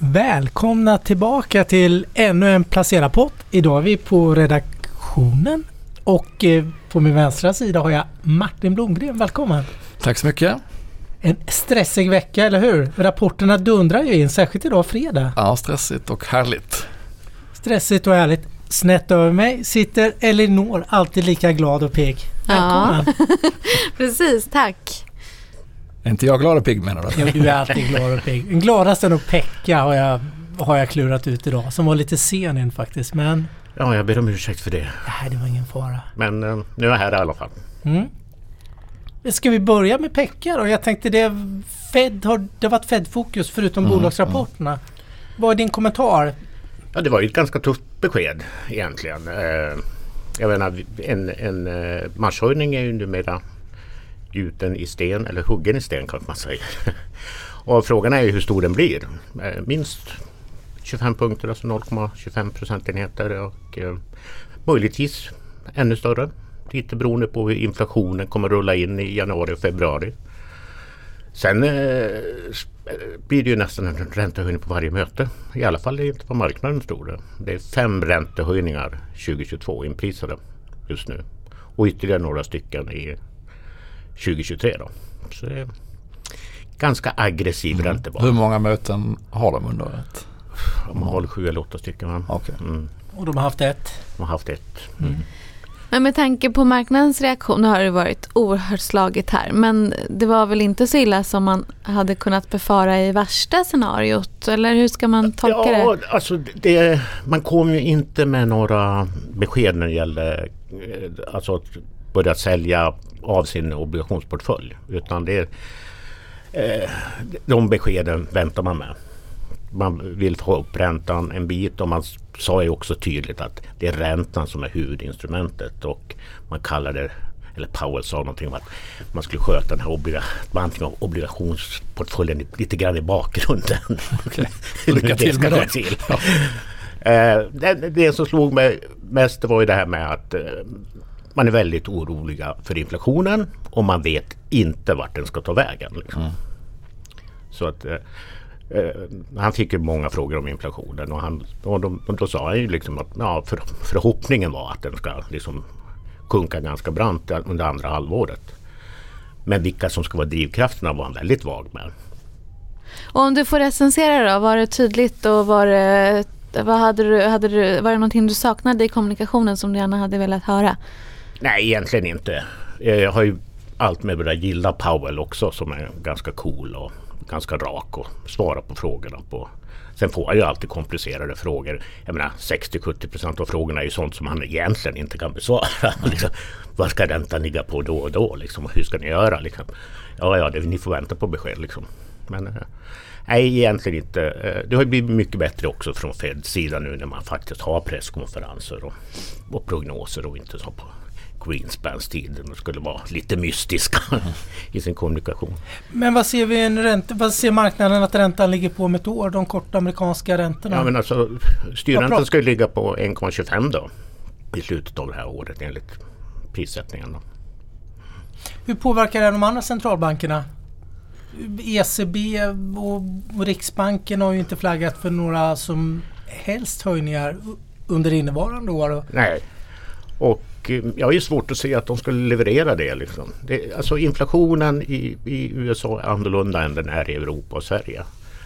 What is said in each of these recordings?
Välkomna tillbaka till ännu en placerarpott. Idag är vi på redaktionen och på min vänstra sida har jag Martin Blomgren. Välkommen. Tack så mycket. En stressig vecka, eller hur? Rapporterna dundrar ju in, särskilt idag fredag. Ja, stressigt och härligt. Stressigt och härligt. Snett över mig sitter Elinor, alltid lika glad och pigg. Välkommen. Ja. Precis, tack. Är inte jag glad och pigg menar du? Ja, du är alltid glad och pigg. Den gladaste nog Pekka har jag klurat ut idag, som var lite sen in faktiskt. Men... Ja, jag ber om ursäkt för det. Nej, det var ingen fara. Men nu är jag här i alla fall. Mm. Ska vi börja med Pekka då? Jag tänkte det har varit Fed-fokus förutom bolagsrapporterna. Mm. Vad är din kommentar? Ja, det var ju ett ganska tufft besked egentligen. Jag menar, en marshöjning är ju numera gjuten i sten, eller huggen i sten kan man säga. Och frågan är ju hur stor den blir. Minst 25 punkter, alltså 0,25% och möjligtvis ännu större. Lite beroende på hur inflationen kommer rulla in i januari och februari. Sen blir det ju nästan en räntehöjning på varje möte. I alla fall är det inte på marknaden stor. Det är 5 räntehöjningar 2022 inprisade just nu. Och ytterligare några stycken i 2023 då. Så det är ganska aggressiv ränteval. Hur många möten har de under året? De har 7 eller 8 stycken. Okay. Mm. Och de har haft ett? De har haft ett. Mm. Mm. Men med tanke på marknadens reaktion har det varit oerhört slagigt här. Men det var väl inte så illa som man hade kunnat befara i värsta scenariot? Eller hur ska man tolka det? Ja, alltså man kom ju inte med några besked när det gäller alltså att börja sälja av sin obligationsportfölj. Utan de beskeden väntar man med. Man vill få upp räntan en bit och man sa ju också tydligt att det är räntan som är huvudinstrumentet och man kallade, eller Powell sa någonting om att man skulle sköta den här obligationsportföljen lite grann i bakgrunden. Okay. Lycka till med det. Ja. Det som slog mig mest var ju det här med att man är väldigt oroliga för inflationen och man vet inte vart den ska ta vägen. Liksom. Mm. Så att han fick ju många frågor om inflationen och då sa han ju liksom att förhoppningen var att den ska liksom sjunka ganska brant under andra halvåret. Men vilka som ska vara drivkrafterna var han väldigt vag med. Och om du får recensera då, var det tydligt och var det någonting du saknade i kommunikationen som du gärna hade velat höra? Nej, egentligen inte. Jag har ju allt med börjat gilla Powell också som är ganska cool och ganska rak och svara på frågorna på. Sen får han ju alltid komplicerade frågor. Jag menar 60-70% av frågorna är ju sånt som han egentligen inte kan besvara. Liksom, vad ska räntan ligga på då och då? Liksom, hur ska ni göra? Liksom? Ni får vänta på besked. Liksom. Men nej, egentligen inte. Det har ju blivit mycket bättre också från Feds sida nu när man faktiskt har presskonferenser och prognoser och inte så på Greenspans tid. De skulle vara lite mystiska i sin kommunikation. Men vad ser vi vad ser marknaden att räntan ligger på om ett år? De korta amerikanska räntorna? Ja, men alltså, styrräntan ska ligga på 1,25 då i slutet av det här året enligt prissättningen. Då. Hur påverkar det de andra centralbankerna? ECB och Riksbanken har ju inte flaggat för några som helst höjningar under innevarande år. Nej. Och jag är ju svårt att se att de skulle leverera det. Liksom. Alltså inflationen i USA är annorlunda än den är i Europa och Sverige.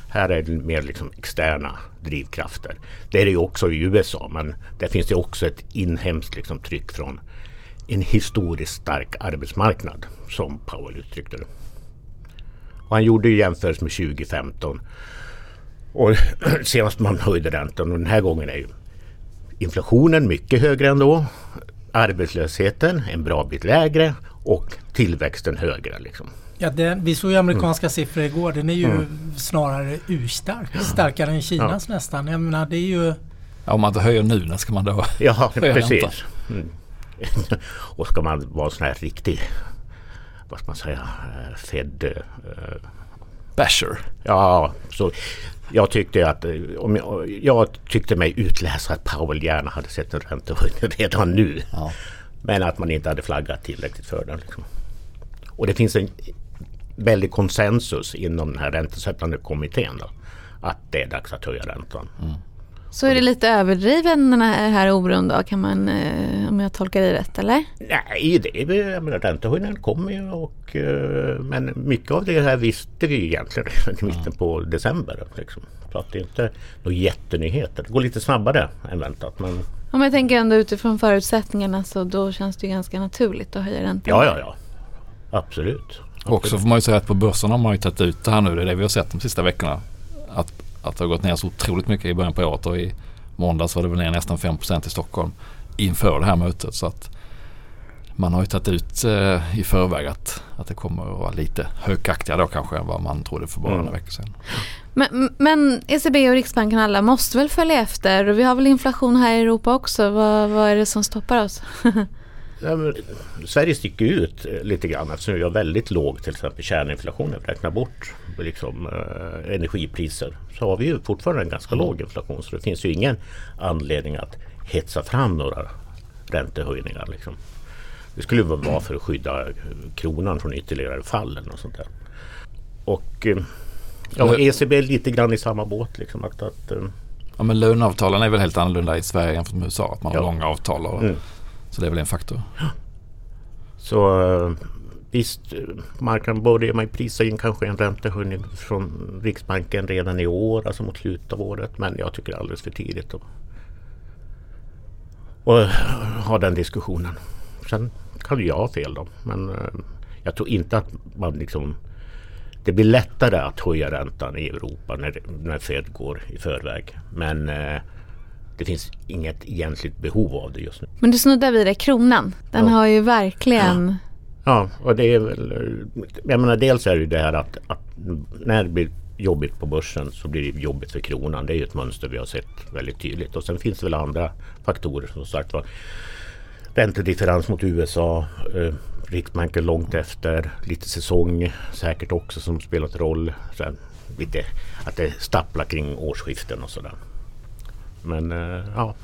Här är det mer liksom externa drivkrafter. Det är det ju också i USA, men där finns det också ett inhemskt liksom, tryck från en historiskt stark arbetsmarknad, som Powell uttryckte det. Och han gjorde ju jämförelse med 2015. Och senast man höjde räntan, och den här gången är ju inflationen mycket högre än då. Arbetslösheten en bra bit lägre och tillväxten högre. Liksom. Ja, vi såg ju amerikanska siffror igår. Den är ju snarare urstark. Starkare än Kinas nästan. Jag menar, det är ju... Ja, om man inte höjer nu, när ska man då? Ja, precis. Mm. Och ska man vara sån här riktig, vad ska man säga, Fed... Basher. Ja, så... Jag tyckte mig utläsa att Powell gärna hade sett en räntehöjning redan nu. Ja. Men att man inte hade flaggat tillräckligt för den. Liksom. Och det finns en väldigt konsensus inom den här räntesättande kommittén. Då, att det är dags att höja räntan. Mm. Så är det lite överdriven den här oron då, kan man, om jag tolkar det rätt, eller? Nej, räntehöjningen kommer ju, och, men mycket av det här visste vi egentligen i mitten på december. Liksom. Så att det är inte några jättenyheter. Det går lite snabbare än väntat. Men... Om jag tänker ändå utifrån förutsättningarna, så då känns det ju ganska naturligt att höja räntan. Ja. Absolut. Och så får man ju säga att på börsen har man ju tagit ut det här nu. Det är det vi har sett de sista veckorna. Att det har gått ner så otroligt mycket i början på året, och i måndags var det väl ner nästan 5% i Stockholm inför det här mötet, så att man har ju tagit ut i förväg att det kommer att vara lite högaktiga då kanske än vad man trodde för bara några veckor sedan. Men ECB och Riksbanken alla måste väl följa efter, och vi har väl inflation här i Europa också. Vad är det som stoppar oss? Sverige sticker ut lite grann eftersom vi har väldigt låg till exempel kärninflationen, räknar bort liksom, energipriser, så har vi ju fortfarande en ganska låg inflation, så det finns ju ingen anledning att hetsa fram några räntehöjningar liksom. Det skulle vara för att skydda kronan från ytterligare fallen och sånt där. Och ECB är lite grann i samma båt liksom, men löneavtalen är väl helt annorlunda i Sverige än för USA, att man har långa avtal och så det är väl en faktor. Ja. Så visst, marknaden börjar man prisa in kanske en räntehöjning från Riksbanken redan i år, alltså mot slutet av året, men jag tycker det är alldeles för tidigt att ha den diskussionen. Sen kan ju jag ha fel då, men jag tror inte att man liksom... Det blir lättare att höja räntan i Europa när Fed går i förväg, men... Det finns inget egentligt behov av det just nu. Men du snuddar vid det, kronan. Den har ju verkligen... Ja, och det är väl... Jag menar, dels är det ju det här att när det blir jobbigt på börsen så blir det jobbigt för kronan. Det är ju ett mönster vi har sett väldigt tydligt. Och sen finns det väl andra faktorer, som sagt var. Räntedifferens mot USA, Riksbanken långt efter, lite säsong säkert också som spelat roll. Sen lite att det stapplar kring årsskiften och sådär. Men jag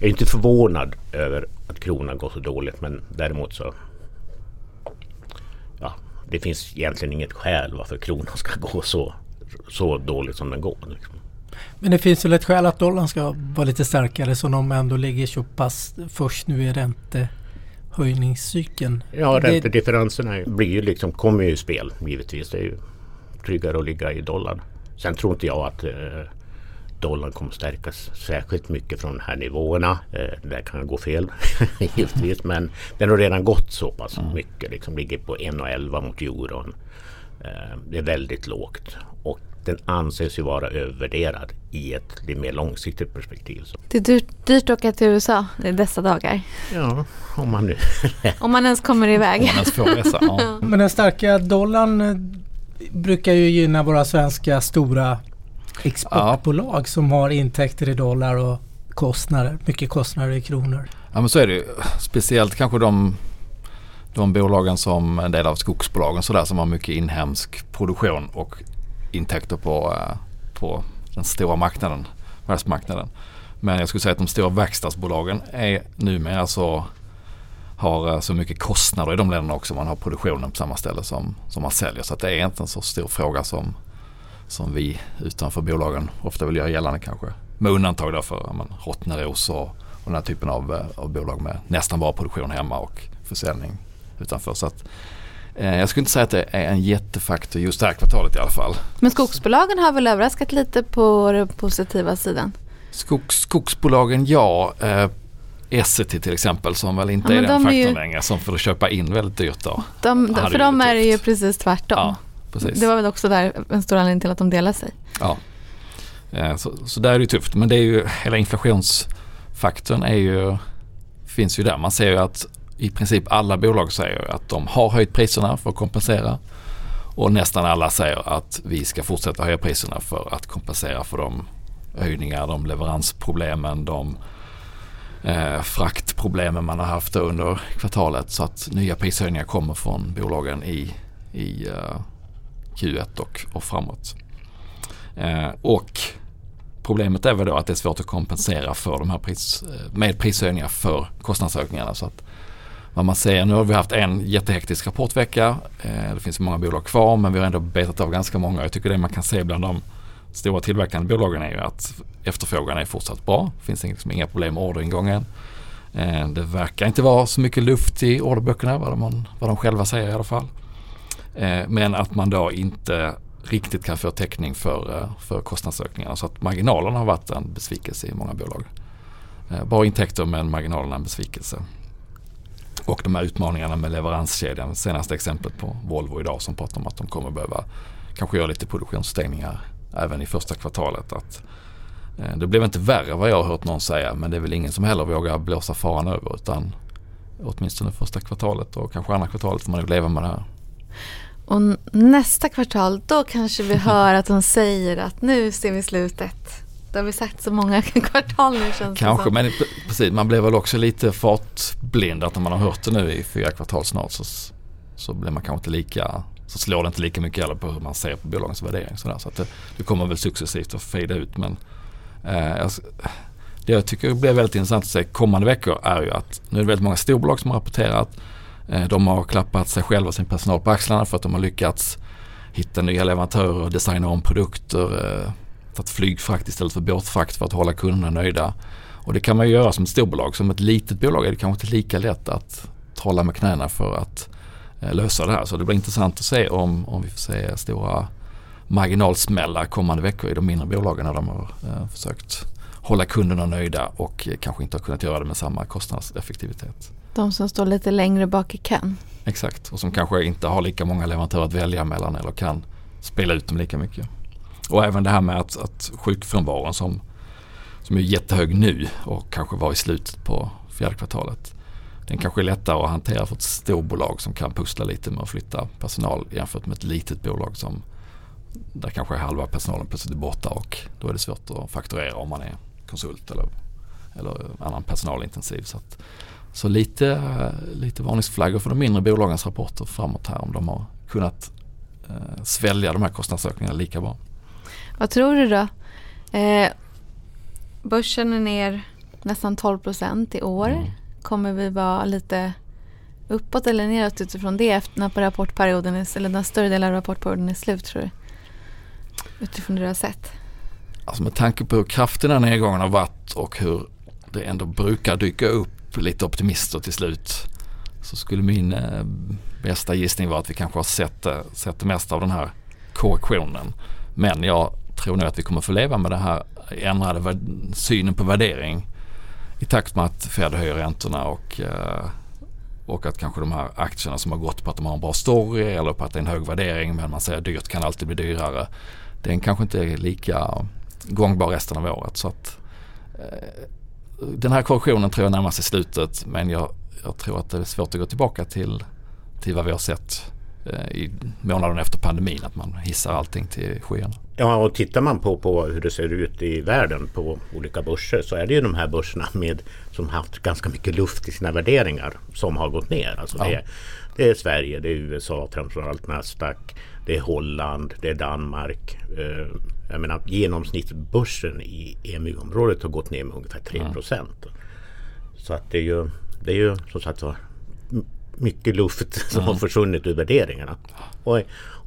är inte förvånad över att kronan går så dåligt, men däremot så det finns egentligen inget skäl varför kronan ska gå så dåligt som den går. Liksom. Men det finns ju ett skäl att dollarn ska vara lite starkare, så de ändå ligger så pass först nu i räntehöjningscykeln. Ja, räntedifferenserna blir ju liksom, kommer ju i spel givetvis. Det är ju tryggare att ligga i dollarn. Sen tror inte jag att dollarn kommer stärkas särskilt mycket från de här nivåerna. Det där kan gå fel givetvis, men den har redan gått så pass mycket. Liksom ligger på 1,11 mot euron. Det är väldigt lågt, och den anses ju vara övervärderad i ett mer långsiktigt perspektiv. Så. Det är dyrt att åka till USA i dessa dagar. Ja, om man nu... om man ens kommer iväg. Om man ens får resa, Men den starka dollarn brukar ju gynna våra svenska stora exportbolag som har intäkter i dollar och kostnader, mycket kostnader i kronor. Ja, men så är det ju. Speciellt kanske de bolagen som en del av skogsbolagen så där, som har mycket inhemsk produktion och intäkter på den stora marknaden, världsmarknaden. Men jag skulle säga att de stora verkstadsbolagen är numera så, har så mycket kostnader i de länderna också. Man har produktionen på samma ställe som man säljer, så att det är inte en så stor fråga som vi utanför bolagen ofta vill göra gällande kanske. Med undantag därför Rottneros och den här typen av bolag med nästan bara produktion hemma och försäljning utanför. Så att, jag skulle inte säga att det är en jättefaktor just det här kvartalet i alla fall. Men skogsbolagen har väl överraskat lite på den positiva sidan? Skogsbolagen, ja. SCT till exempel, som väl inte är den faktorn längre, som får köpa in väldigt dyrt då. För de är ju precis tvärtom. Ja. Precis. Det var väl också där en stor anledning till att de delar sig. Ja, så där är det tufft. Men det är ju, hela inflationsfaktorn är ju, finns ju där. Man ser ju att i princip alla bolag säger att de har höjt priserna för att kompensera. Och nästan alla säger att vi ska fortsätta höja priserna för att kompensera för de höjningar, de leveransproblemen, de fraktproblemen man har haft under kvartalet. Så att nya prishöjningar kommer från bolagen i Q1 och framåt. Och problemet är väl då att det är svårt att kompensera för de här med prishöjningar för kostnadsökningarna. Så att vad man säger, nu har vi haft en jättehektisk rapportvecka. Det finns många bolag kvar, men vi har ändå betat av ganska många. Jag tycker det man kan se bland de stora tillverkande bolagen är ju att efterfrågan är fortsatt bra. Det finns liksom inga problem med orderingången. Det verkar inte vara så mycket luft i orderböckerna, vad de själva säger i alla fall. Men att man då inte riktigt kan få täckning för kostnadsökningarna. Så att marginalerna har varit en besvikelse i många bolag. Bara intäkter, men marginalerna en besvikelse. Och de här utmaningarna med leveranskedjan. Senaste exemplet på Volvo idag som pratar om att de kommer behöva kanske göra lite produktionsstängningar även i första kvartalet. Att det blev inte värre vad jag har hört någon säga, men det är väl ingen som heller vågar blåsa faran över, utan åtminstone första kvartalet och kanske andra kvartalet får man nog leva med det här. Och nästa kvartal, då kanske vi hör att de säger att nu ser vi slutet. Det har vi sagt så många kvartal nu, känns kanske, men precis, man blev väl också lite fartblind att när man har hört det nu i 4 kvartal snart så blir man kanske inte lika, så slår det inte lika mycket alla på hur man ser på bolagens värdering. Sådär. Så att det kommer väl successivt att fejda ut, men det jag tycker blir väldigt intressant att se kommande veckor är ju att nu är det väldigt många storbolag som har rapporterat. De har klappat sig själva och sin personal på axlarna för att de har lyckats hitta nya leverantörer, designa om produkter, att flygfrakt istället för båtfrakt för att hålla kunderna nöjda. Och det kan man ju göra som ett storbolag. Som ett litet bolag är det kanske inte lika lätt att trolla med knäna för att lösa det här. Så det blir intressant att se om vi får se stora marginalsmällar kommande veckor i de mindre bolagen när de har försökt hålla kunderna nöjda och kanske inte har kunnat göra det med samma kostnadseffektivitet. De som står lite längre bak i kön. Exakt, och som kanske inte har lika många leverantörer att välja mellan eller kan spela ut dem lika mycket. Och även det här med att sjukfrånvaron som är jättehög nu och kanske var i slutet på 4:e kvartalet. Den kanske är lättare att hantera för ett storbolag som kan pussla lite med att flytta personal jämfört med ett litet bolag som där kanske halva personalen plötsligt är borta och då är det svårt att fakturera om man är konsult eller annan personalintensiv. Så lite varningsflaggor för de mindre bolagens rapporter framåt här om de har kunnat svälja de här kostnadsökningarna lika bra. Vad tror du då? Börsen är ner nästan 12% i år. Mm. Kommer vi vara lite uppåt eller neråt utifrån det när större delen av rapportperioden är slut, tror du? Utifrån det du har sett. Alltså med tanke på hur kraftig den här nedgången har varit och hur det ändå brukar dyka upp lite optimister till slut, så skulle min bästa gissning vara att vi kanske har sett det mesta av den här korrektionen. Men jag tror nog att vi kommer få leva med den här ändrade synen på värdering i takt med att Fed höjer räntorna och att kanske de här aktierna som har gått på att de har en bra story eller på att det är en hög värdering, men man säger att dyrt kan alltid bli dyrare, den kanske inte är lika gångbar resten av året. Så att, den här korrektionen tror jag närmar sig slutet, men jag tror att det är svårt att gå tillbaka till vad vi har sett i månaden efter pandemin, att man hissar allting till skyarna. Ja, och tittar man på hur det ser ut i världen på olika börser, så är det ju de här börserna som haft ganska mycket luft i sina värderingar som har gått ner. Alltså ja. Det är Sverige, det är USA, framförallt Nasdaq, det är Holland, det är Danmark. Jag menar, genomsnittsbörsen i EMU-området har gått ner med ungefär 3%. Ja. Så att det är ju som sagt var mycket luft som har försvunnit ur värderingarna.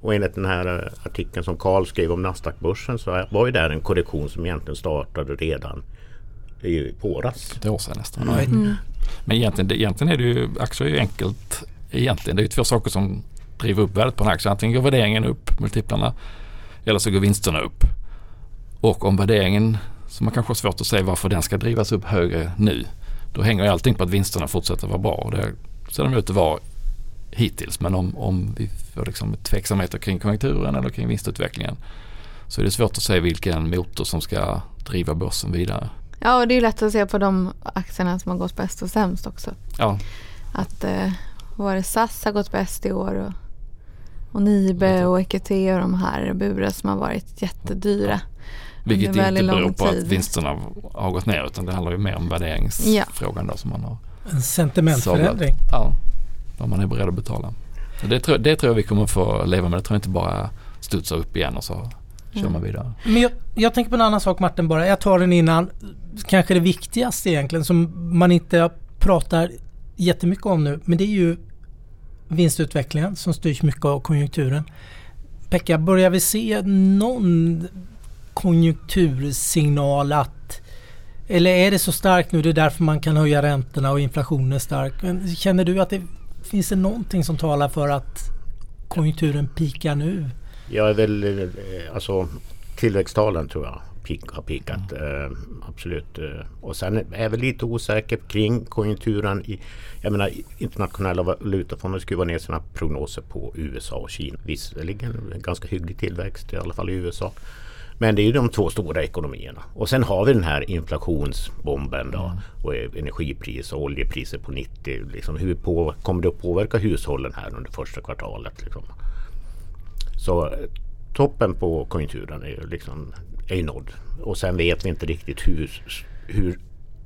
Och enligt den här artikeln som Karl skrev om Nasdaq-börsen, så var ju där en korrektion som egentligen startade redan i våras. Det år sedan nästan. Mm. Men egentligen är det ju, aktier är ju enkelt. Egentligen, det är ju 2 saker som driver upp värdet på en aktie. Antingen går värderingen upp, multiplarna, eller så går vinsterna upp. Och om värderingen, som man kanske har svårt att säga varför den ska drivas upp högre nu, då hänger ju allting på att vinsterna fortsätter vara bra. Och det ser de ut att vara hittills, men om vi får liksom tveksamheter kring konjunkturen eller kring vinstutvecklingen, så är det svårt att säga vilken motor som ska driva börsen vidare. Ja, och det är ju lätt att se på de aktierna som har gått bäst och sämst också. Ja. Att SAS har gått bäst i år och Nibe och EQT och de här buren som har varit jättedyra. Vilket inte beror på att vinsterna har gått ner, utan det handlar ju mer om värderingsfrågan då, som man har. En sentimentförändring. Ja, vad man är beredd att betala. Det tror jag vi kommer få leva med. Det tror jag inte bara studsa upp igen och så kör man vidare. Men jag tänker på en annan sak, Martin, bara. Jag tar den innan. Kanske det viktigaste egentligen som man inte pratar jättemycket om nu, men det är ju vinstutvecklingen som styrs mycket av konjunkturen. Pekka, börjar vi se någon konjunktursignal att, eller är det så starkt nu, det är därför man kan höja räntorna och inflationen är stark. Men känner du att det finns det någonting som talar för att konjunkturen pikar nu? Jag är väl, alltså tillväxttalen tror jag har pikat, absolut. Och sen är vi lite osäker kring konjunkturen. Jag menar, internationella valutafonder skruvar ner sina prognoser på USA och Kina. Visserligen ganska hygglig tillväxt, i alla fall i USA. Men det är ju de två stora ekonomierna. Och sen har vi den här inflationsbomben då, och energipriser och oljepriser på 90. Liksom, hur kommer det att påverka hushållen här under första kvartalet? Liksom? Så toppen på konjunkturen är ju liksom är nådd. Och sen vet vi inte riktigt hur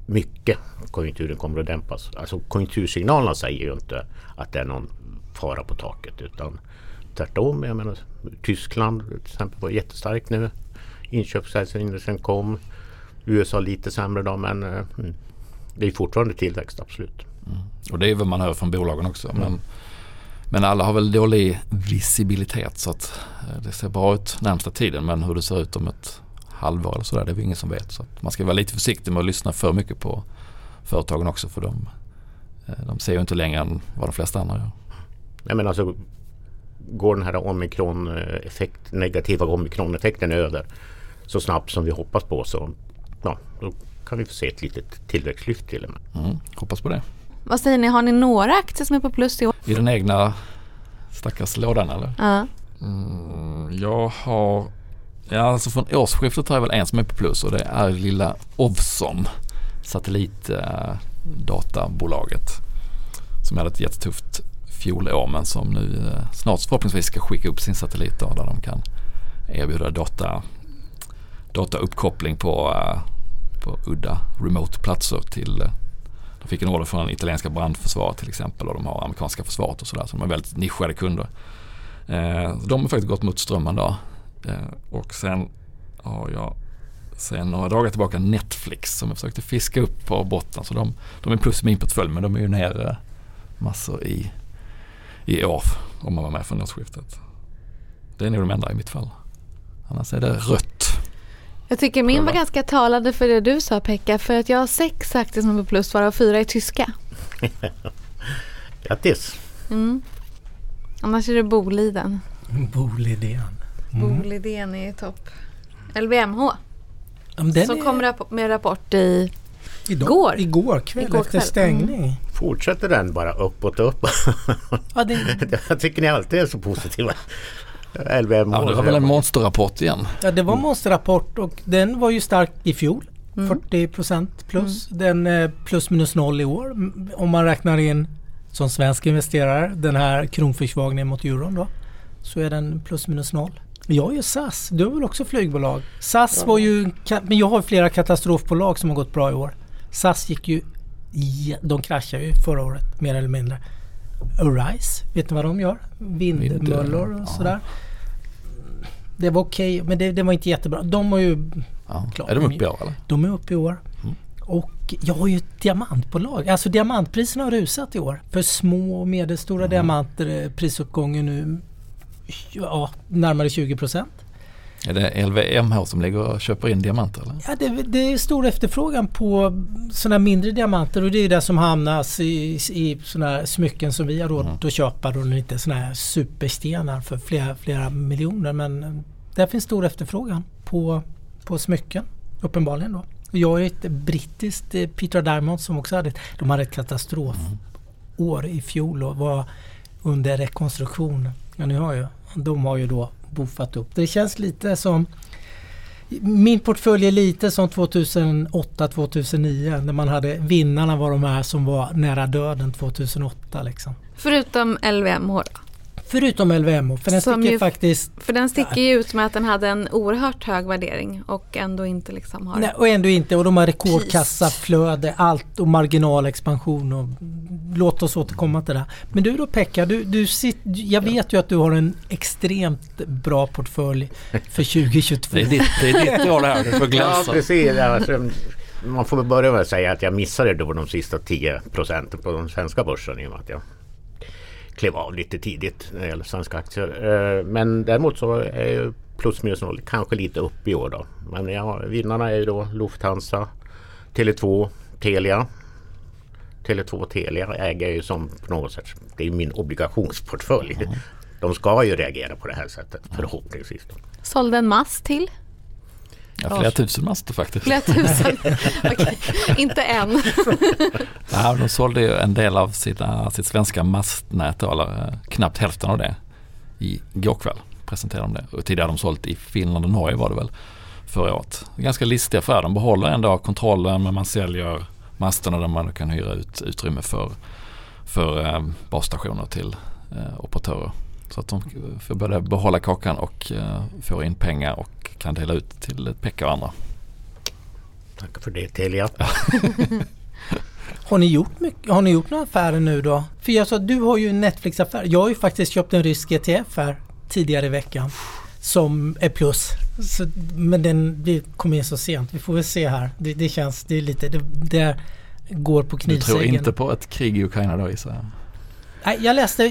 mycket konjunkturen kommer att dämpas. Alltså konjunktursignalerna säger ju inte att det är någon fara på taket, utan tvärtom. Jag menar, Tyskland till exempel var jättestarkt nu. Inköpsindustrin kom. USA lite sämre då, men det är fortfarande tillväxt, absolut. Mm. Och det är väl man hör från bolagen också. Mm. Men alla har väl dålig visibilitet, så att det ser bra ut närmsta tiden, men hur det ser ut om ett halvår eller sådär, det är väl ingen som vet. Så att man ska vara lite försiktig med att lyssna för mycket på företagen också, för de ser ju inte längre än vad de flesta andra gör. Nej, men alltså går den här negativa omikron-effekten över så snabbt som vi hoppas på, så ja, då kan vi få se ett litet tillväxtlyft till och med. Mm, hoppas på det. Vad säger ni? Har ni några aktier som är på plus i år? I den egna stackars lådan, eller? Ja. Alltså från årsskiftet har jag väl en som är på plus, och det är lilla Ovzon, satellitdatabolaget, som hade ett jättetufft fjolår, men som nu snart förhoppningsvis ska skicka upp sin satellit då, där de kan erbjuda datauppkoppling på udda remote-platser till. De fick en order från italienska brandförsvaret till exempel, och de har amerikanska försvaret och sådär, så de är väldigt nischade kunder. De har faktiskt gått mot strömmen då. Och sen har jag sen några dagar tillbaka Netflix som jag försökte fiska upp på botten, så de är plus i min portfölj, men de är ju ner massor i år om man var med från årsskiftet. Det är nog de enda i mitt fall. Annars är det rött. Jag tycker min var ganska talande för det du sa, Pekka, för att jag har 6 aktier som är på plus, varav 4 är tyska. Grattis. Mm. Annars är det Boliden. Boliden är topp. LVMH. Den som kom med rapport igår kväll efter stängning. Mm. Fortsätter den bara uppåt. Ja, jag tycker ni alltid är så positiva. LVMH. Ja, det var väl en monsterrapport igen. Ja, det var en monsterrapport, och den var ju stark i fjol. 40% plus. Den plus minus noll i år. Om man räknar in som svensk investerare den här kronförsvagningen mot euron då, så är den plus minus noll. Men jag är ju SAS. Du har väl också flygbolag? SAS var ju... Men jag har flera katastrofbolag som har gått bra i år. SAS gick ju... De kraschade ju förra året, mer eller mindre. Arise, vet ni vad de gör? Vindmöllor och sådär. Det var okej, men det var inte jättebra. De har ju... Klart, är de uppe i år eller? De är uppe i år. Mm. Och jag har ju ett diamantbolag. Alltså diamantpriserna har rusat i år. För små och medelstora diamanter är prisuppgången nu närmare 20%. Är det LVMH som ligger och köper in diamanter? Eller? Ja, det är stor efterfrågan på sådana mindre diamanter, och det är det som hamnas i sådana här smycken som vi har råd att köpa, och inte sådana här superstenar för flera miljoner, men där finns stor efterfrågan på smycken, uppenbarligen då. Jag är ett brittiskt Peter Diamond som också hade ett katastrofår i fjol och var under rekonstruktion. Ja, nu har ju de har ju då buffat upp. Det känns lite som min portfölj är lite som 2008-2009, när man hade vinnarna var de här som var nära döden 2008 liksom. Förutom LVMH då? Förutom LVMH, för den sticker ju faktiskt... För den sticker ju ut med att den hade en oerhört hög värdering och ändå inte liksom har... Nej, och ändå inte, och de har rekordkassaflöde, allt och marginalexpansion och... Låt oss återkomma till det. Men du då Pekka, jag vet ju att du har en extremt bra portfölj för 2022. Det är ditt år det här, du får glänsa. Ja, precis. Alltså, man får börja med att säga att jag missade då de sista 10% på den svenska börsen, i och med att jag klev av lite tidigt när det gäller svenska aktier. Men däremot så är jag plus minus noll, kanske lite upp i år då. Men ja, vinnarna är ju då Lufthansa, Tele2, Telia. Tele2 och Telia äger ju som på något sätt, det är min obligationsportfölj. Mm. De ska ju reagera på det här sättet, förhoppningsvis. Sålde en mass till? Ja, flera tusen master faktiskt. Flera tusen, okej. Inte en. Ja, de sålde ju en del av sitt svenska mastnät, eller knappt hälften av det, i går kväll presenterade de det. Och tidigare de sålt i Finland och Norge var det väl förra året. Ganska listiga affär, de behåller ändå kontrollen men man säljer masterna där man kan hyra ut utrymme för basstationer till operatörer. Så att de får börja behålla kakan och får in pengar och kan dela ut till Pekka och andra. Tack för det, Telia. Har ni gjort några affärer nu då? För jag sa, du har ju en Netflix-affär. Jag har ju faktiskt köpt en rysk ETF här tidigare i veckan som är plus. Så, men den kom in så sent. Vi får väl se här. Det känns, det är lite, det går på knivsägen. Du tror inte på ett krig i Ukraina då, Isa?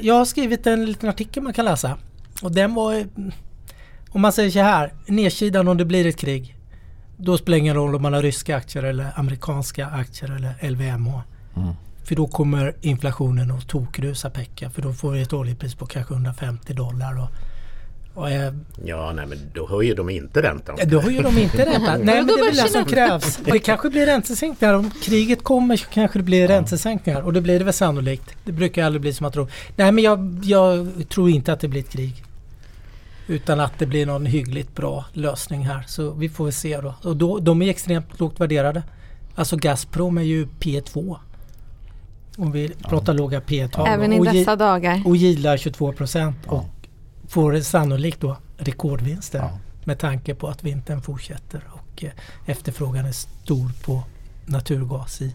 Jag har skrivit en liten artikel man kan läsa. Och den var, om man säger så här, nedsidan om det blir ett krig, då spelar det ingen roll om man har ryska aktier eller amerikanska aktier eller LVMH. Mm. För då kommer inflationen att tokrusa, Pekka. För då får vi ett oljepris på kanske $150. Nej, men då höjer de inte räntan. Då höjer de inte räntan. Nej, men det är väl det som krävs. Och det kanske blir räntesänkningar. Om kriget kommer så kanske det blir räntesänkningar. Och det blir det väl sannolikt. Det brukar aldrig bli som man tror. Nej, men jag tror inte att det blir ett krig. Utan att det blir någon hyggligt bra lösning här. Så vi får väl se då. Och då, de är extremt lågt värderade. Alltså Gazprom är ju P2. Om vi pratar låga P2. Även i dessa dagar. Och gillar 22%. Och får sannolikt då rekordvinster med tanke på att vintern fortsätter och efterfrågan är stor på naturgas i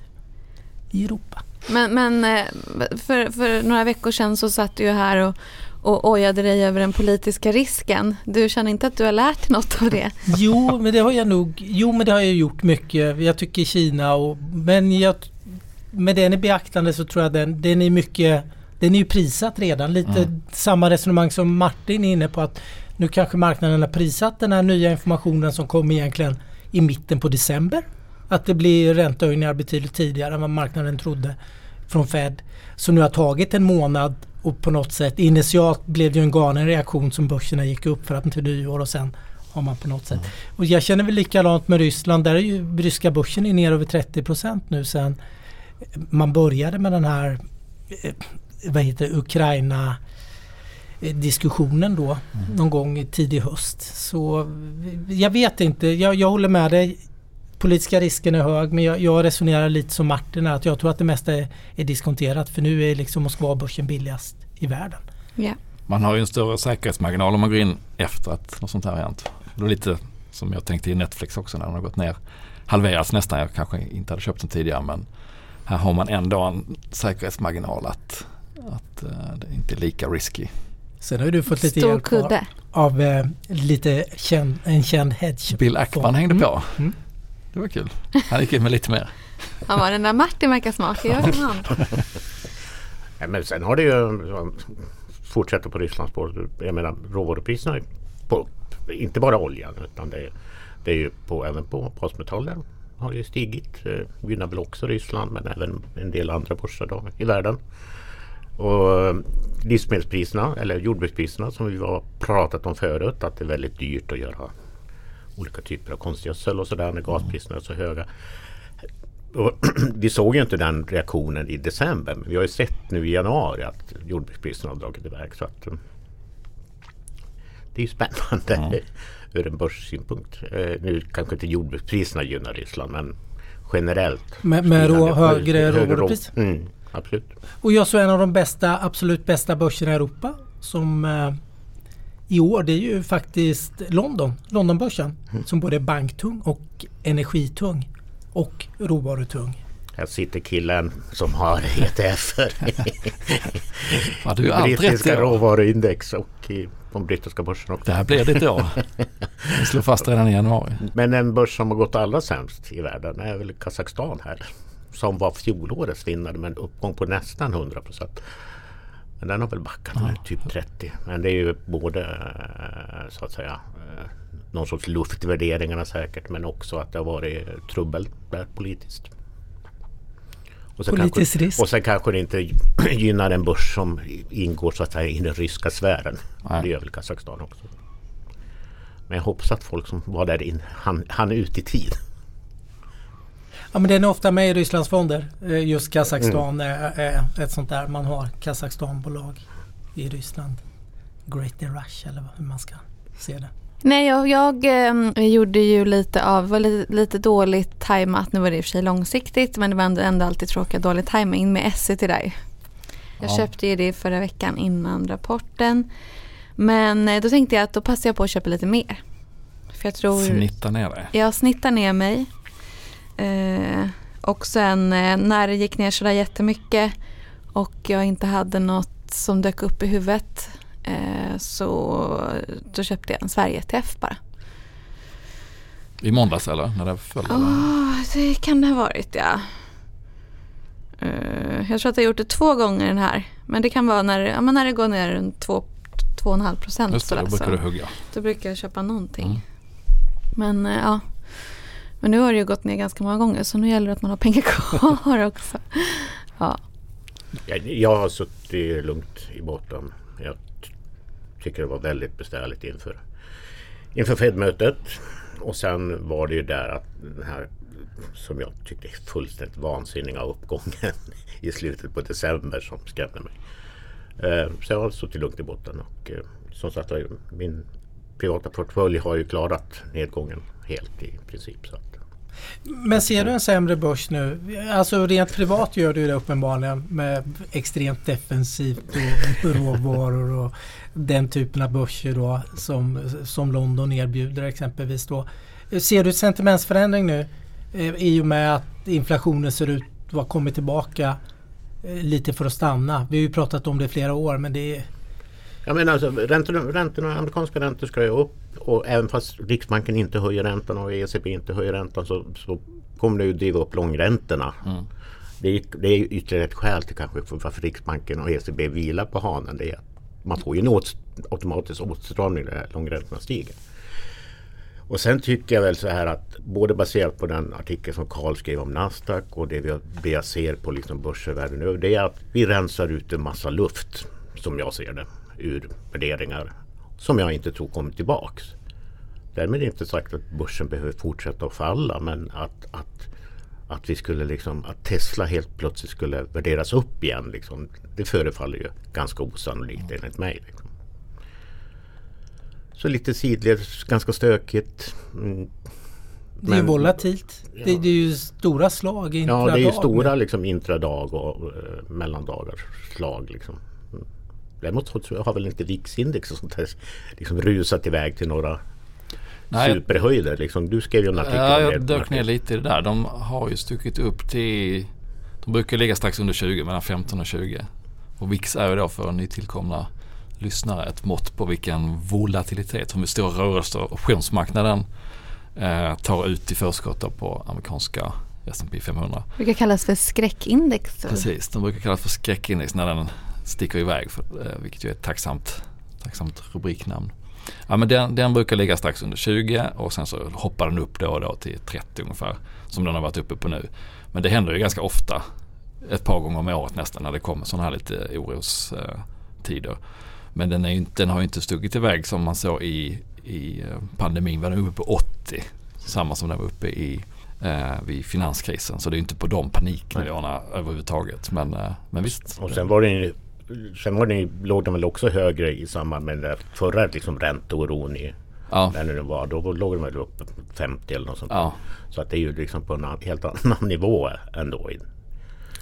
Europa. Men för några veckor sedan så satt du ju här och ojade dig över den politiska risken. Du känner inte att du har lärt något av det? Jo, men det har jag gjort mycket. Jag tycker Kina men med den i beaktande så tror jag den är mycket. Den är ju prisat redan. Lite samma resonemang som Martin är inne på, att nu kanske marknaden har prisat den här nya informationen som kom egentligen i mitten på december. Att det blir räntehöjningar betydligt tidigare än vad marknaden trodde från Fed. Så nu har tagit en månad och på något sätt initialt blev det ju en galen reaktion som börserna gick upp för att till nyår och sen har man på något sätt. Och jag känner väl likadant med Ryssland. Där är ju ryska börsen är ner över 30% nu sen man började med den här Ukraina diskussionen då någon gång i tidig höst. Så jag vet inte, jag håller med dig, politiska risken är hög, men jag resonerar lite som Martin, att jag tror att det mesta är diskonterat, för nu är liksom Moskva-börsen billigast i världen. Yeah. Man har ju en större säkerhetsmarginal om man går in efter att något sånt här har hänt. Det var lite som jag tänkte i Netflix också när den har gått ner, halverats nästan, jag kanske inte hade köpt den tidigare, men här har man ändå en säkerhetsmarginal att det inte är lika risky. Sen har du fått lite hjälp av en känd hedge. Bill Ackman hängde på. Mm. Det var kul. Han gick in med lite mer. Han var den där Martin verkar smart. Jag gör som han. Men sen har det ju fortsatt på Rysslands spår. Jag menar, råvarupriserna på inte bara oljan utan det är ju även på basmetaller. Har ju stigit, gynnar väl också Ryssland men även en del andra börser då i världen. Och livsmedelspriserna eller jordbrukspriserna som vi har pratat om förut, att det är väldigt dyrt att göra olika typer av konstgödsel och sådär när gaspriserna är så höga. Och vi såg ju inte den reaktionen i december, men vi har ju sett nu i januari att jordbrukspriserna har dragit iväg, så att det är spännande. Mm. Ur en börssynpunkt. Nu kanske inte jordbrukspriserna gynnar Ryssland, men generellt. Med högre råvarupris? Absolut. Och jag såg en av de absolut bästa börserna i Europa som i år, det är ju faktiskt Londonbörsen som både är banktung och energitung och råvarutung. Här sitter killen som har ETF:er i brittiska råvaruindex och i de brittiska börsen också. Det här blev det inte jag. Vi slår fast redan i januari. Men en börs som har gått allra sämst i världen är väl Kazakstan här. Som var fjolårets vinnare med en uppgång på nästan 100%. Men den har väl backat nu, typ 30. Men det är ju både så att säga någon sorts luft i värderingarna säkert, men också att det har varit trubbel där politiskt. Och sen, kanske det inte gynnar en börs som ingår så att säga i den ryska sfären. Nej. Det gör väl Kazakstan också. Men jag hoppas att folk som var där in hann ut i tid. Ja, men den är ofta med i Rysslands fonder. Just Kazakstan är ett sånt där. Man har Kazakstan-bolag i Ryssland. Great Rush eller hur man ska se det. Nej, jag gjorde ju lite dåligt tajmat. Nu var det i och för sig långsiktigt, men det var ändå alltid tråkigt dåligt tajmat in med SC till dig. Jag köpte ju det förra veckan innan rapporten. Men då tänkte jag att då passar jag på att köpa lite mer. För jag tror... Snittar ner dig? Jag snittar ner mig. Och sen när det gick ner så där jättemycket och jag inte hade något som dök upp i huvudet, så då köpte jag en Sverige-ETF bara. I måndags eller? När det föll? Det kan det ha varit, ja. Jag tror att jag har gjort det 2 gånger den här. Men det kan vara när det går ner runt 2,5%. Just det, då brukar du hugga. Då brukar jag köpa någonting. Mm. Men ja. Men nu har det ju gått ner ganska många gånger, så nu gäller det att man har pengar kvar också. Ja. Jag har suttit lugnt i botten. Jag tycker det var väldigt besvärligt inför Fed-mötet. Och sen var det ju där att den här, som jag tyckte fullständigt vansinniga uppgången i slutet på december som skrämde mig. Så jag har suttit lugnt i botten. Och som sagt, min privata portfölj har ju klarat nedgången helt i princip. Så att, men ser du en sämre börs nu? Alltså rent privat gör du det uppenbarligen med extremt defensivt och råvaror och den typen av börser då, som London erbjuder exempelvis då. Ser du sentimentsförändring nu i och med att inflationen ser ut att ha kommit tillbaka lite för att stanna? Vi har ju pratat om det i flera år, men det är... Jag menar alltså, amerikanska räntor ska ju upp, och även fast Riksbanken inte höjer räntan och ECB inte höjer räntan, så kommer det ju driva upp långräntorna. Mm. Det är ytterligare ett skäl till kanske för varför Riksbanken och ECB vilar på hanen. Det är att man får ju en automatisk åtstramning när långräntorna stiger. Och sen tycker jag väl så här att både baserat på den artikel som Karl skrev om Nasdaq och det jag ser på liksom börsvärlden nu, det är att vi rensar ut en massa luft, som jag ser det, ur värderingar som jag inte tror kommer tillbaks. Därmed är det inte sagt att börsen behöver fortsätta att falla, men att vi skulle liksom, att Tesla helt plötsligt skulle värderas upp igen liksom, det förefaller ju ganska osannolikt enligt mig. Liksom. Så lite sidleds, ganska stökigt. Mm. Men, det är volatilt. Ja. Det är ju stora slag intradag. Ja, det är ju stora liksom, intradag och mellandagar slag liksom. Däremot har väl inte VIX-index och sånt där liksom rusat iväg till några superhöjder. Liksom. Du skrev ju en artikel. Ja, jag dök ner lite i det där. De har ju stuckit upp till... De brukar ligga strax under 20, mellan 15 och 20. Och VIX är ju då för nytillkomna lyssnare ett mått på vilken volatilitet, hur stora rörelser optionsmarknaden tar ut i förskott på amerikanska S&P 500. Det brukar kallas för skräckindex. Precis, de brukar kallas för skräckindex när den sticker iväg, vilket ju är ett tacksamt rubriknamn. Ja, men den brukar ligga strax under 20 och sen så hoppar den upp då och då till 30 ungefär, som den har varit uppe på nu. Men det händer ju ganska ofta, ett par gånger om året nästan, när det kommer sådana här lite orostider. Men den har ju inte stuckit iväg som man såg i pandemin, var den uppe på 80, samma som den var uppe vid finanskrisen. Så det är ju inte på de paniknivåerna överhuvudtaget, men visst. Och sen var det ju... låg den väl också högre i samband med den förra liksom ränteoron när den var. Då låg den väl upp 50 eller något sånt. Ja. Så att det är ju liksom på en helt annan nivå ändå.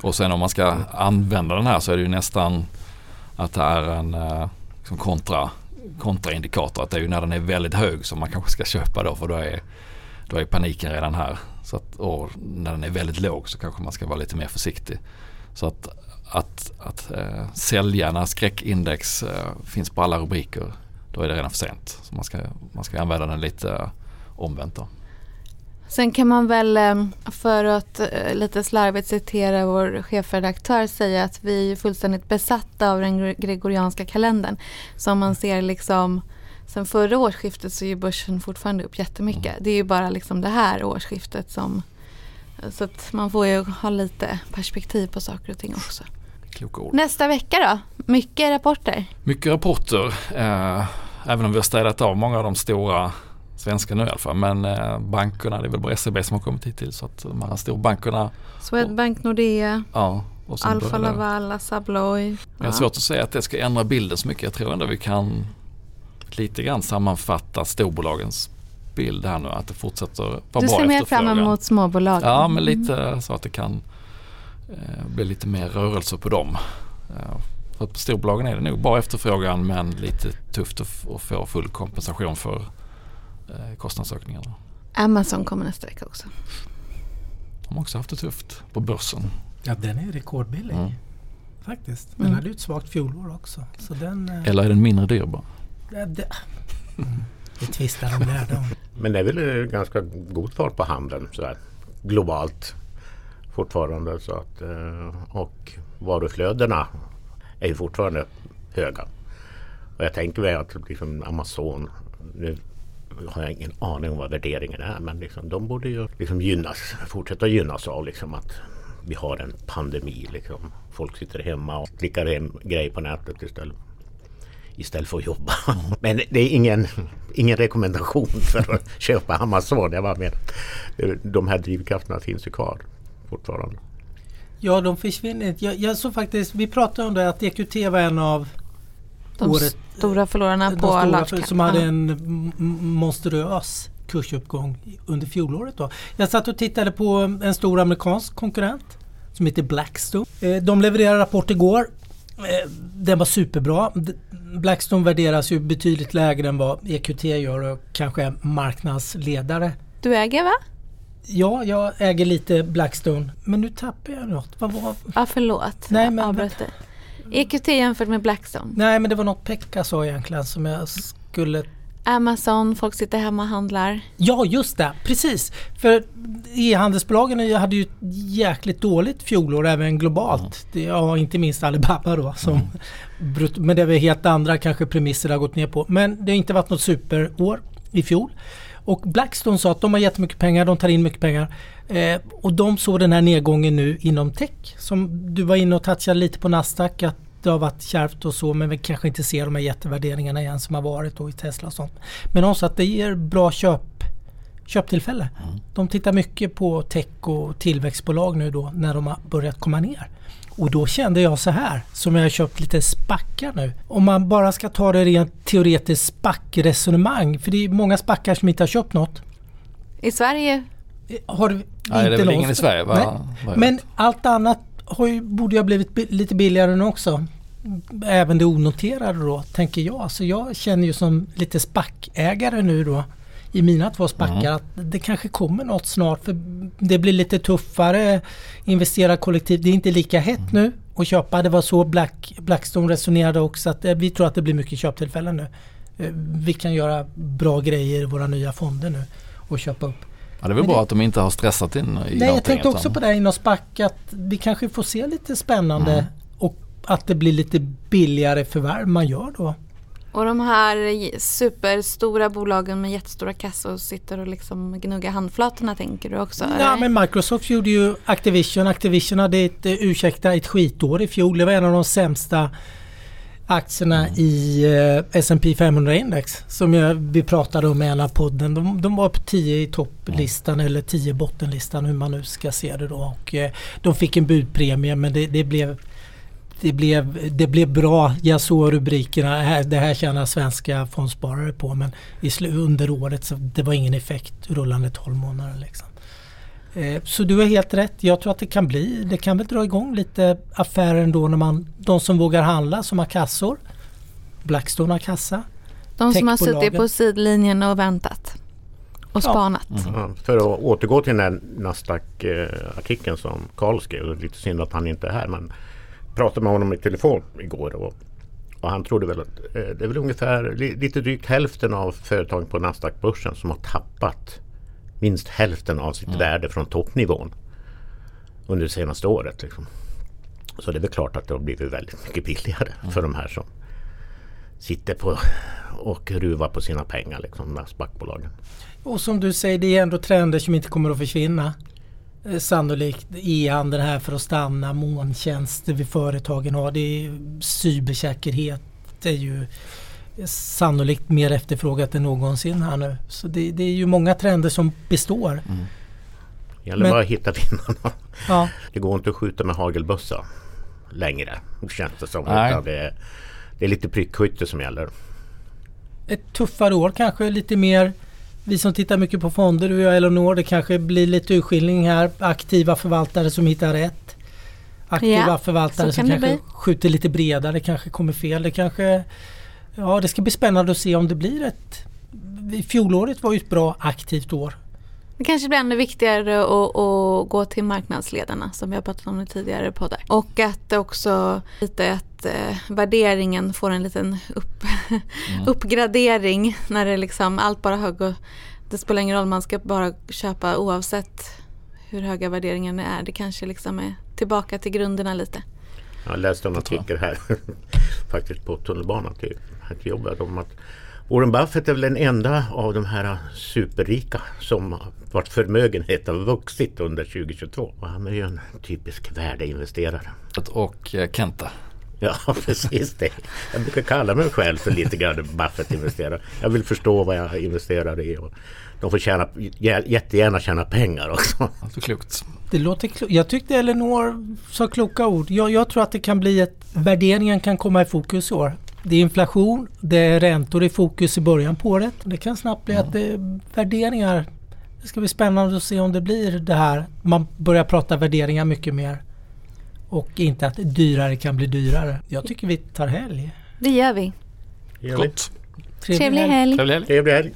Och sen om man ska använda den här, så är det ju nästan att det är en liksom kontraindikator. Att det är ju när den är väldigt hög som man kanske ska köpa då, för då är paniken redan här. Så att, och när den är väldigt låg så kanske man ska vara lite mer försiktig. Så att sälja när skräckindex finns på alla rubriker, då är det redan för sent. Så man ska använda den lite omvänt då. Sen kan man väl, för att lite slarvigt citera vår chefredaktör, säga att vi är fullständigt besatta av den gregorianska kalendern. Som man ser liksom, sen förra årsskiftet så är ju börsen fortfarande upp jättemycket. Det är ju bara liksom det här årsskiftet som, så att man får ju ha lite perspektiv på saker och ting också. Kloka ord. Nästa vecka då? Mycket rapporter? Mycket rapporter, även om vi har städat av många av de stora svenska nu i alla fall, men bankerna, det är väl bara ECB som har kommit hit till, så att de här stora bankerna, Swedbank, Nordea, ja, Alfa Laval, Sabloy. Jag har svårt att säga att det ska ändra bilden så mycket. Jag tror ändå vi kan lite grann sammanfatta storbolagens bild här nu, att det fortsätter vara bra. Du ser mer fram emot småbolagen. Ja, men lite så att det kan bli lite mer rörelse på dem. För på storbolagen är det nog bara efterfrågan, men lite tufft att få full kompensation för kostnadsökningarna. Amazon kommer nästa vecka också. De har också haft det tufft på börsen. Ja, den är rekordbillig. Mm. Faktiskt. Den hade ju ett svagt fjolår också. Så den, eller är den mindre dyr bara? Det tvistar de lärde om. Men det är väl ganska god fart på handeln så här, globalt fortfarande. Så att, och varuflödena är ju fortfarande höga. Och jag tänker väl att liksom Amazon, nu har jag ingen aning om vad värderingen är, men liksom, de borde ju liksom fortsätta gynnas av liksom att vi har en pandemi. Liksom. Folk sitter hemma och klickar hem grejer på nätet istället för att jobba. Men det är ingen rekommendation för att köpa Amazon. Jag var med. De här drivkrafterna finns ju kvar fortfarande. Ja, de försvinner. Jag såg faktiskt, vi pratade om det, att EQT var en av stora förlorarna på large-cap. Som hade en monstruös kursuppgång under fjolåret då. Jag satt och tittade på en stor amerikansk konkurrent som heter Blackstone. De levererade rapport igår. Den var superbra. Blackstone värderas ju betydligt lägre än vad EQT gör och kanske är marknadsledare. Du äger, va? Ja, jag äger lite Blackstone. Men nu tappar jag något. Vad var? Ja, förlåt. Nej, men avbröt dig. EQT jämfört med Blackstone? Nej, men det var något Pekka sa egentligen som jag skulle... Amazon, folk sitter hemma och handlar. Ja, just det. Precis. För e-handelsbolagen hade ju jäkligt dåligt fjolår, även globalt. Ja, inte minst Alibaba då. Men det är väl helt andra kanske premisser det har gått ner på. Men det har inte varit något superår i fjol. Och Blackstone sa att de har jättemycket pengar, de tar in mycket pengar. Och de såg den här nedgången nu inom tech. Som du var inne och touchade lite på Nasdaq, att det har varit kärvt och så, men vi kanske inte ser de här jättevärderingarna igen som har varit då i Tesla och sånt. Men också att det ger bra köptillfälle. De tittar mycket på tech och tillväxtbolag nu då när de har börjat komma ner. Och då kände jag så här, som jag har köpt lite spackar nu. Om man bara ska ta det rent teoretiskt spackresonemang, för det är många spackar som inte har köpt något. I Sverige? Nej, det är väl ingen i Sverige. Men allt annat borde ha blivit lite billigare nu också. Även det onoterade då, tänker jag. Så jag känner ju som lite spackägare nu då i mina två spackar att det kanske kommer något snart, för det blir lite tuffare investera kollektivt. Det är inte lika hett nu att köpa. Det var så Blackstone resonerade också, att vi tror att det blir mycket köptillfällen nu. Vi kan göra bra grejer i våra nya fonder nu och köpa upp. Ja, det är väl bra att de inte har stressat in. Jag tänkte också på det inom SPAC, att vi kanske får se lite spännande och att det blir lite billigare förvärv man gör då. Och de här superstora bolagen med jättestora kassor sitter och liksom gnuggar handflatorna, tänker du också? Ja, men Microsoft gjorde ju Activision. Activision hade ett skitår i fjol. Det var en av de sämsta aktierna i S&P 500-index som vi pratade om i ena podden. De var på 10 i topplistan eller 10 i bottenlistan, hur man nu ska se det då. Och, de fick en budpremie, men det blev bra. Jag såg rubrikerna, det här tjänar svenska fondsparare på, men under året så det var ingen effekt rullande 12 månader liksom. Så du har helt rätt. Jag tror att det kan väl dra igång lite affären då när de som vågar handla, som har kassor, Blackstone har kassa. De som har suttit på sidlinjen och väntat och spanat. För att återgå till den Nasdaq-artikeln som Karl skrev, lite synd att han inte är här, men pratade med honom i telefon igår och han trodde väl att det är väl ungefär lite drygt hälften av företagen på Nasdaq-börsen som har tappat minst hälften av sitt värde från toppnivån under det senaste året. Liksom. Så det är väl klart att det har blivit väldigt mycket billigare för de här som sitter på och ruvar på sina pengar, liksom, när SPAC-bolagen. Och som du säger, det är ändå trender som inte kommer att försvinna. Sannolikt e-handeln här för att stanna, molntjänster vid företagen har, det är cybersäkerhet, det är ju sannolikt mer efterfrågat än någonsin här nu. Så det är ju många trender som består. Mm. Det gäller bara att hitta vinnarna. Ja. Det går inte att skjuta med hagelbössa längre. Det känns det som. Det är lite prickskytte som gäller. Ett tuffare år kanske, lite mer. Vi som tittar mycket på fonder, du och jag, Elinor, det kanske blir lite urskiljning här. Aktiva förvaltare som hittar rätt. Förvaltare som kanske skjuter lite bredare, kanske kommer fel. Det ska bli spännande att se om det blir ett... Fjolåret var ju ett bra aktivt år. Det kanske blir ännu viktigare att gå till marknadsledarna som vi har pratat om i tidigare poddar. Och att också lite att värderingen får en liten uppgradering när det liksom allt bara hög och det spelar ingen roll, man ska bara köpa oavsett hur höga värderingen är. Det kanske liksom är tillbaka till grunderna lite. Jag läste en artikel här faktiskt på tunnelbanan till jobbet om att Warren Buffett är väl den enda av de här superrika som vart förmögenhet har vuxit under 2022. Och han är ju en typisk värdeinvesterare. Och Kenta. Ja, precis det. Jag brukar kalla mig själv för lite grann Buffett-investerare. Jag vill förstå vad jag investerar i. Och de får jättegärna tjäna pengar också. Allt är klokt. Det låter klokt. Jag tyckte Elinor sa kloka ord. Jag tror att det kan bli värderingen kan komma i fokus i år. Det är inflation, det är räntor i fokus i början på året. Det kan snabbt bli att det är värderingar. Det ska bli spännande att se om det blir det här. Man börjar prata värderingar mycket mer. Och inte att dyrare kan bli dyrare. Jag tycker vi tar helg. Det gör vi. Trevlig helg.